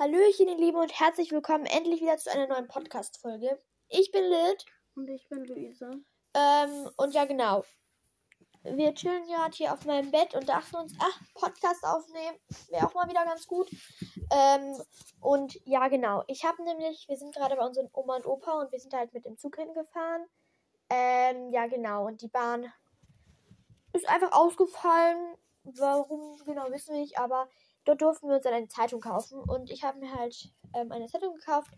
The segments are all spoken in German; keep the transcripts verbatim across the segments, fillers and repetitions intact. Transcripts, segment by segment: Hallöchen, ihr Lieben, und herzlich willkommen endlich wieder zu einer neuen Podcast-Folge. Ich bin Lid. Und ich bin Luisa. Ähm, und ja, genau. Wir chillen gerade hier auf meinem Bett und dachten uns, ach, Podcast aufnehmen wäre auch mal wieder ganz gut. Ähm, und ja, genau. Ich habe nämlich, wir sind gerade bei unseren Oma und Opa und wir sind halt mit dem Zug hingefahren. Ähm, ja, genau. Und die Bahn ist einfach ausgefallen. Warum, genau, wissen wir nicht, aber dort durften wir uns dann eine Zeitung kaufen und ich habe mir halt ähm, eine Zeitung gekauft,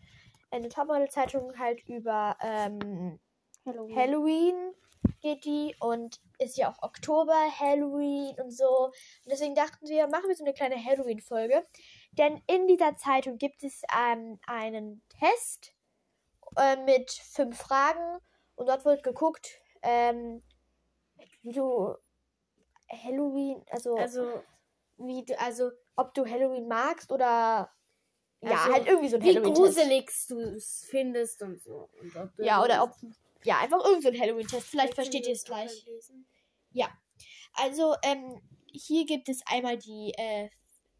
eine Topmodel-Zeitung halt über ähm, Halloween. Halloween geht die und ist ja auch Oktober, Halloween und so. Und deswegen dachten wir, machen wir so eine kleine Halloween-Folge, denn in dieser Zeitung gibt es ähm, einen Test äh, mit fünf Fragen und dort wird geguckt, ähm, wie du Halloween, also, also wie du, also ob du Halloween magst oder ja, also, halt irgendwie so ein Halloween-Test. Wie gruselig du es findest und so. Und ob du ja, oder ob, ja, einfach irgendwie so ein Halloween-Test. Vielleicht versteht ihr es gleich. Ja, also ähm, hier gibt es einmal die, äh,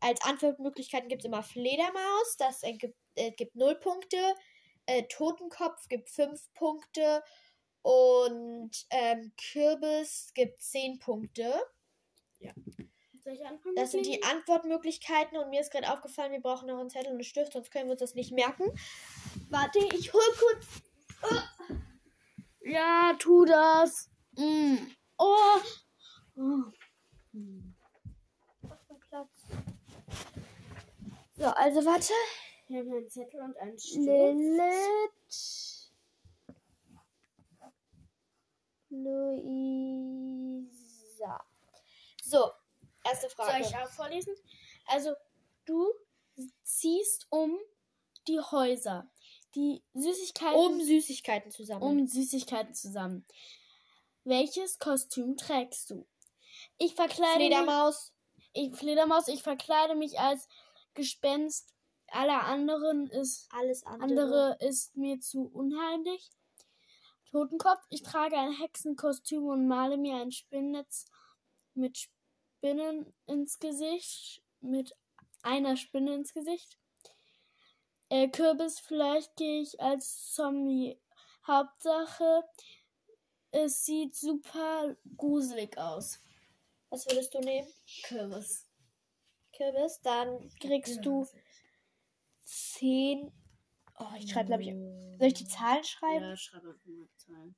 als Antwortmöglichkeiten gibt es immer Fledermaus, das äh, gibt, äh, gibt null Punkte, äh, Totenkopf gibt fünf Punkte und ähm, Kürbis gibt zehn Punkte. Ja. Das sind die Antwortmöglichkeiten und mir ist gerade aufgefallen, wir brauchen noch einen Zettel und einen Stift, sonst können wir uns das nicht merken. Warte, ich hol kurz. Oh. Ja, tu das. Mm. Oh. Oh. Hm. Mach mal Platz. So, also warte. Wir haben einen Zettel und einen Stift. Lilith. Luisa. So. Erste Frage. Soll ich auch vorlesen? Also, du ziehst um die Häuser, die Süßigkeiten... Um Süßigkeiten zusammen. Um Süßigkeiten zusammen. Welches Kostüm trägst du? Ich verkleide Fledermaus. Mich... Ich, Fledermaus. Ich verkleide mich als Gespenst. Aller anderen ist... Alles andere. andere ist mir zu unheimlich. Totenkopf. Ich trage ein Hexenkostüm und male mir ein Spinnennetz mit Spinnen. Spinnen ins Gesicht, mit einer Spinne ins Gesicht. Äh, Kürbis, vielleicht gehe ich als Zombie. Hauptsache, es sieht super gruselig aus. Was würdest du nehmen? Kürbis. Kürbis, dann kriegst ja. du zehn. Oh, ich schreibe, glaube ich. Soll ich die Zahlen schreiben? Ja, schreibe einfach mal Zahlen.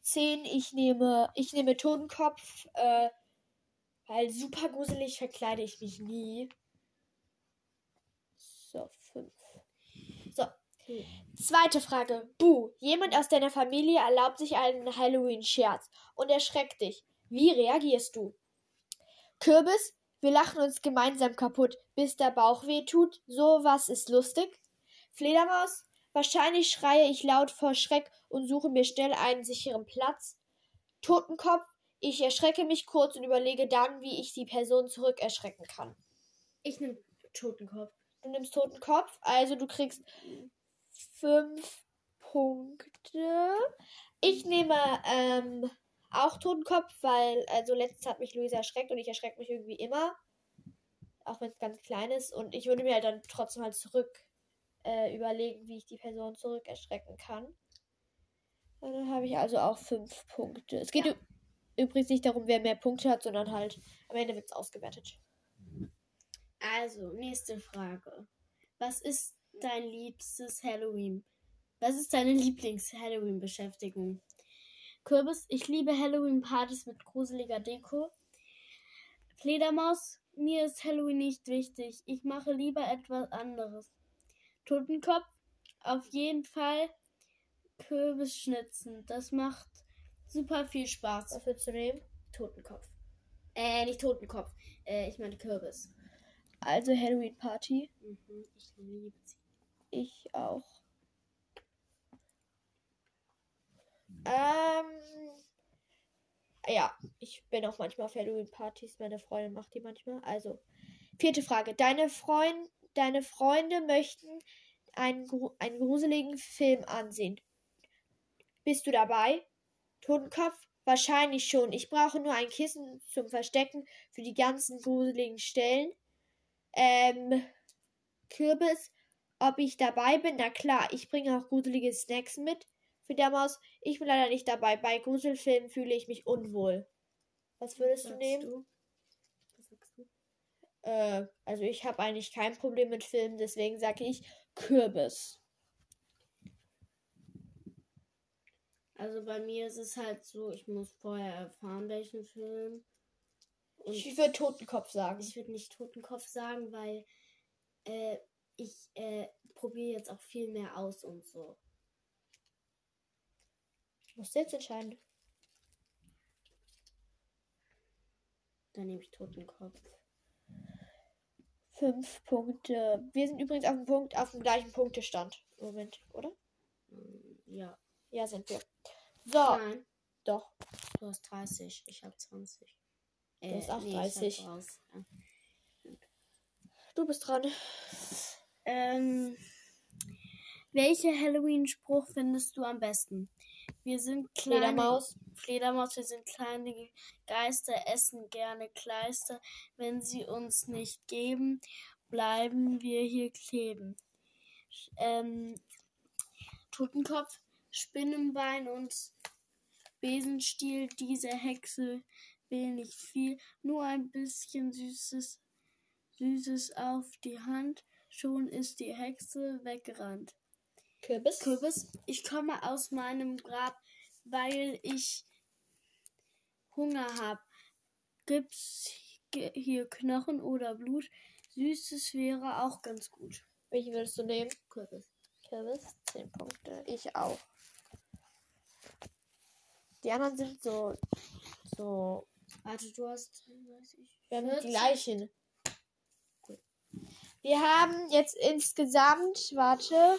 zehn, ich nehme, ich nehme Totenkopf, äh, weil super gruselig verkleide ich mich nie. So, fünf. So. Zweite Frage. Buh, jemand aus deiner Familie erlaubt sich einen Halloween-Scherz und erschreckt dich. Wie reagierst du? Kürbis, wir lachen uns gemeinsam kaputt, bis der Bauch weh tut. Sowas ist lustig. Fledermaus, wahrscheinlich schreie ich laut vor Schreck und suche mir schnell einen sicheren Platz. Totenkopf, ich erschrecke mich kurz und überlege dann, wie ich die Person zurückerschrecken kann. Ich nehme Totenkopf. Du nimmst Totenkopf, also du kriegst fünf Punkte. Ich nehme ähm, auch Totenkopf, weil also letztens hat mich Luisa erschreckt und ich erschrecke mich irgendwie immer. Auch wenn es ganz klein ist. Und ich würde mir halt dann trotzdem halt zurück äh, überlegen, wie ich die Person zurückerschrecken kann. Und dann habe ich also auch fünf Punkte. Es geht ja. Übrigens nicht darum, wer mehr Punkte hat, sondern halt am Ende wird es ausgewertet. Also, nächste Frage. Was ist dein liebstes Halloween? Was ist deine Lieblings-Halloween-Beschäftigung? Kürbis, ich liebe Halloween-Partys mit gruseliger Deko. Fledermaus, mir ist Halloween nicht wichtig. Ich mache lieber etwas anderes. Totenkopf, auf jeden Fall Kürbis schnitzen. Das macht super viel Spaß. Was würdest du nehmen? Totenkopf. Äh, nicht Totenkopf. Äh, ich meine Kürbis. Also Halloween Party. Mhm, ich liebe sie. Ich auch. Ähm. Ja, ich bin auch manchmal auf Halloween Partys. Meine Freundin macht die manchmal. Also, vierte Frage. Deine Freund, deine Freunde möchten einen, einen gruseligen Film ansehen. Bist du dabei? Totenkopf? Wahrscheinlich schon. Ich brauche nur ein Kissen zum Verstecken für die ganzen gruseligen Stellen. Ähm, Kürbis? ob ich dabei bin? Na klar, ich bringe auch gruselige Snacks mit. Für der Maus, ich bin leider nicht dabei. Bei Gruselfilmen fühle ich mich unwohl. Was würdest Was du nehmen? Du? Was sagst du? Äh, also ich habe eigentlich kein Problem mit Filmen, deswegen sage ich Kürbis. Also bei mir ist es halt so, ich muss vorher erfahren, welchen Film. Und ich würde Totenkopf sagen. Ich würde nicht Totenkopf sagen, weil äh, ich äh, probiere jetzt auch viel mehr aus und so. Ich muss jetzt entscheiden. Dann nehme ich Totenkopf. Fünf Punkte. Wir sind übrigens auf dem Punkt, auf dem gleichen Punktestand. Moment, oder? Ja. Ja, sind wir. So. Nein. Doch. Du hast dreißig. Ich habe zwanzig. Du hast auch nee, dreißig. Ja. Du bist dran. Ähm, welche Halloween-Spruch findest du am besten? Wir sind kleine... Fledermaus. Fledermaus, wir sind kleine Geister, essen gerne Kleister. Wenn sie uns nicht geben, bleiben wir hier kleben. Ähm, Totenkopf, Spinnenbein und Besenstiel, diese Hexe... will nicht viel, nur ein bisschen Süßes, Süßes auf die Hand. Schon ist die Hexe weggerannt. Kürbis? Kürbis. Ich komme aus meinem Grab, weil ich Hunger habe. Gibt's hier Knochen oder Blut? Süßes wäre auch ganz gut. Welchen willst du nehmen? Kürbis. Kürbis, zehn Punkte. Ich auch. Die anderen sind so... so... Warte, du hast... Wir haben die gleichen. Gut. Wir haben jetzt insgesamt... Warte.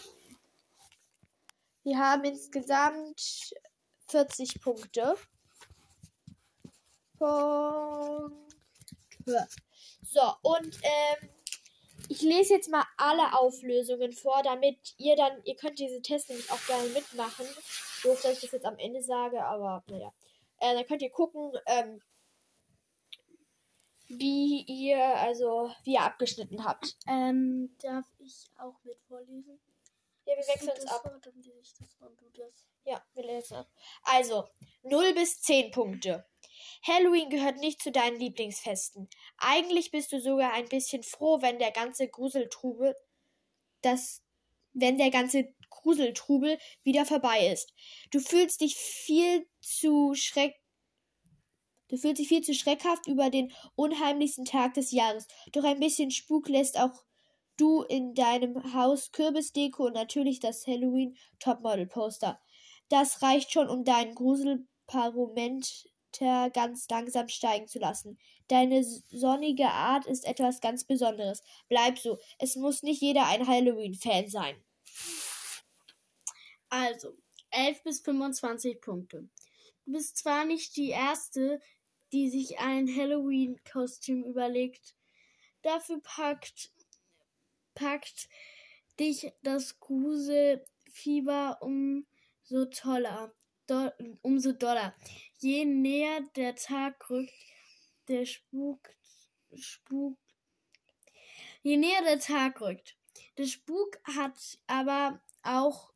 Wir haben insgesamt vierzig Punkte. Punkte. So, und ähm, ich lese jetzt mal alle Auflösungen vor, damit ihr dann... Ihr könnt diese Tests nämlich auch gerne mitmachen. So, dass ich das jetzt am Ende sage, aber naja. Äh, dann könnt ihr gucken, ähm, wie ihr, also, wie ihr abgeschnitten habt. Ähm, darf ich auch mit vorlesen? Ja, wir wechseln uns ab. Vor, dann lese ich das vor und du das. Ja, wir lesen ab. Also, null bis zehn Punkte. Halloween gehört nicht zu deinen Lieblingsfesten. Eigentlich bist du sogar ein bisschen froh, wenn der ganze Gruseltrubel, das, wenn der ganze Gruseltrubel wieder vorbei ist. Du fühlst dich viel zu schreck du fühlst dich viel zu schreckhaft über den unheimlichsten Tag des Jahres. Doch ein bisschen Spuk lässt auch du in deinem Haus, Kürbisdeko und natürlich das Halloween Topmodel Poster. Das reicht schon, um deinen Gruselparometer ganz langsam steigen zu lassen. Deine sonnige Art ist etwas ganz Besonderes. Bleib so. Es muss nicht jeder ein Halloween-Fan sein. Also, elf bis fünfundzwanzig Punkte. Du bist zwar nicht die Erste, die sich ein Halloween-Kostüm überlegt, dafür packt, packt dich das Gruselfieber umso toller, do, umso doller. Je näher der Tag rückt, der Spuk, Spuk, je näher der Tag rückt. Der Spuk hat aber auch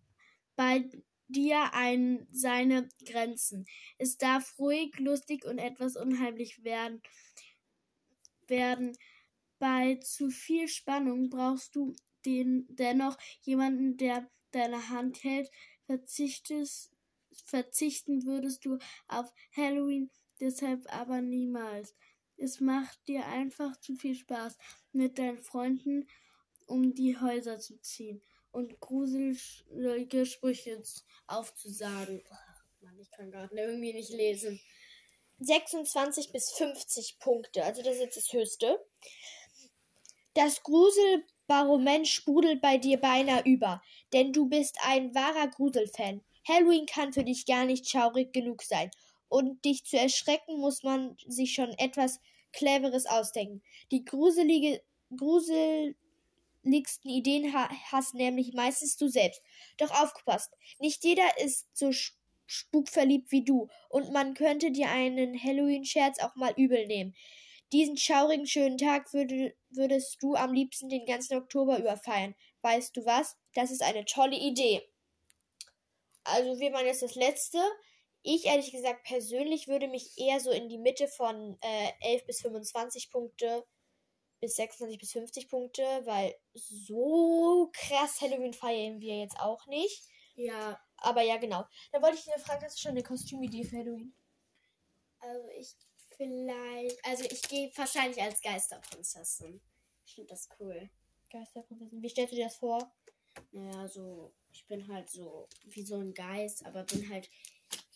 bei dir ein, seine Grenzen. Es darf ruhig, lustig und etwas unheimlich werden. werden. Bei zu viel Spannung brauchst du den, dennoch jemanden, der deine Hand hält. Verzichtest, verzichten würdest du auf Halloween, deshalb aber niemals. Es macht dir einfach zu viel Spaß, mit deinen Freunden um die Häuser zu ziehen und gruselige Sprüche aufzusagen. Oh Mann, ich kann gerade irgendwie nicht lesen. sechsundzwanzig bis fünfzig Punkte, also das ist jetzt das Höchste. Das Gruselbarometer sprudelt bei dir beinahe über, denn du bist ein wahrer Gruselfan. Halloween kann für dich gar nicht schaurig genug sein. Und dich zu erschrecken, muss man sich schon etwas Cleveres ausdenken. Die gruselige Grusel... Liebsten Ideen hast nämlich meistens du selbst. Doch aufgepasst, nicht jeder ist so spukverliebt wie du und man könnte dir einen Halloween-Scherz auch mal übel nehmen. Diesen schaurigen schönen Tag würde, würdest du am liebsten den ganzen Oktober über feiern. Weißt du was? Das ist eine tolle Idee. Also wir machen jetzt das Letzte. Ich, ehrlich gesagt, persönlich würde mich eher so in die Mitte von äh, elf bis fünfundzwanzig Punkte bis sechsundzwanzig bis fünfzig Punkte, weil so krass Halloween feiern wir jetzt auch nicht. Ja. Aber ja, genau. Dann wollte ich dir fragen, hast du schon eine Kostümidee für Halloween? Also ich vielleicht... Also ich gehe wahrscheinlich als Geisterprinzessin. Ich finde das cool. Geisterprinzessin. Wie stellst du dir das vor? Naja, so... Ich bin halt so wie so ein Geist, aber bin halt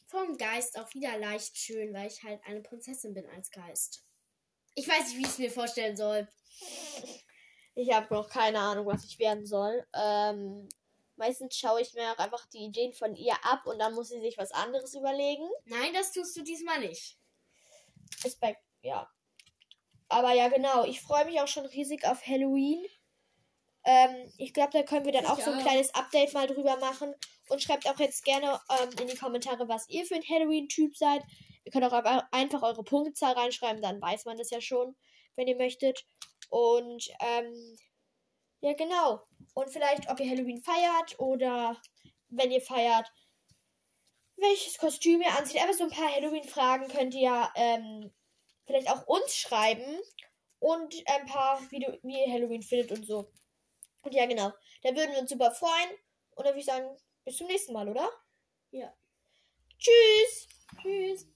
vom Geist auch wieder leicht schön, weil ich halt eine Prinzessin bin als Geist. Ich weiß nicht, wie ich es mir vorstellen soll. Ich habe noch keine Ahnung, was ich werden soll. Ähm, meistens schaue ich mir auch einfach die Ideen von ihr ab und dann muss sie sich was anderes überlegen. Nein, das tust du diesmal nicht. Ist bei, ja. Aber ja, genau. Ich freue mich auch schon riesig auf Halloween. Ähm, ich glaube, da können wir dann auch ich so ein auch. kleines Update mal drüber machen. Und schreibt auch jetzt gerne ähm, in die Kommentare, was ihr für ein Halloween-Typ seid. Ihr könnt auch einfach eure Punktzahl reinschreiben, dann weiß man das ja schon, wenn ihr möchtet. Und, ähm, ja genau. Und vielleicht, ob ihr Halloween feiert oder wenn ihr feiert, welches Kostüm ihr anzieht. Einfach so ein paar Halloween-Fragen könnt ihr ähm, vielleicht auch uns schreiben. Und ein paar, wie, du, wie ihr Halloween findet und so. Und ja, genau. Da würden wir uns super freuen. Und dann würde ich sagen, bis zum nächsten Mal, oder? Ja. Tschüss. Tschüss.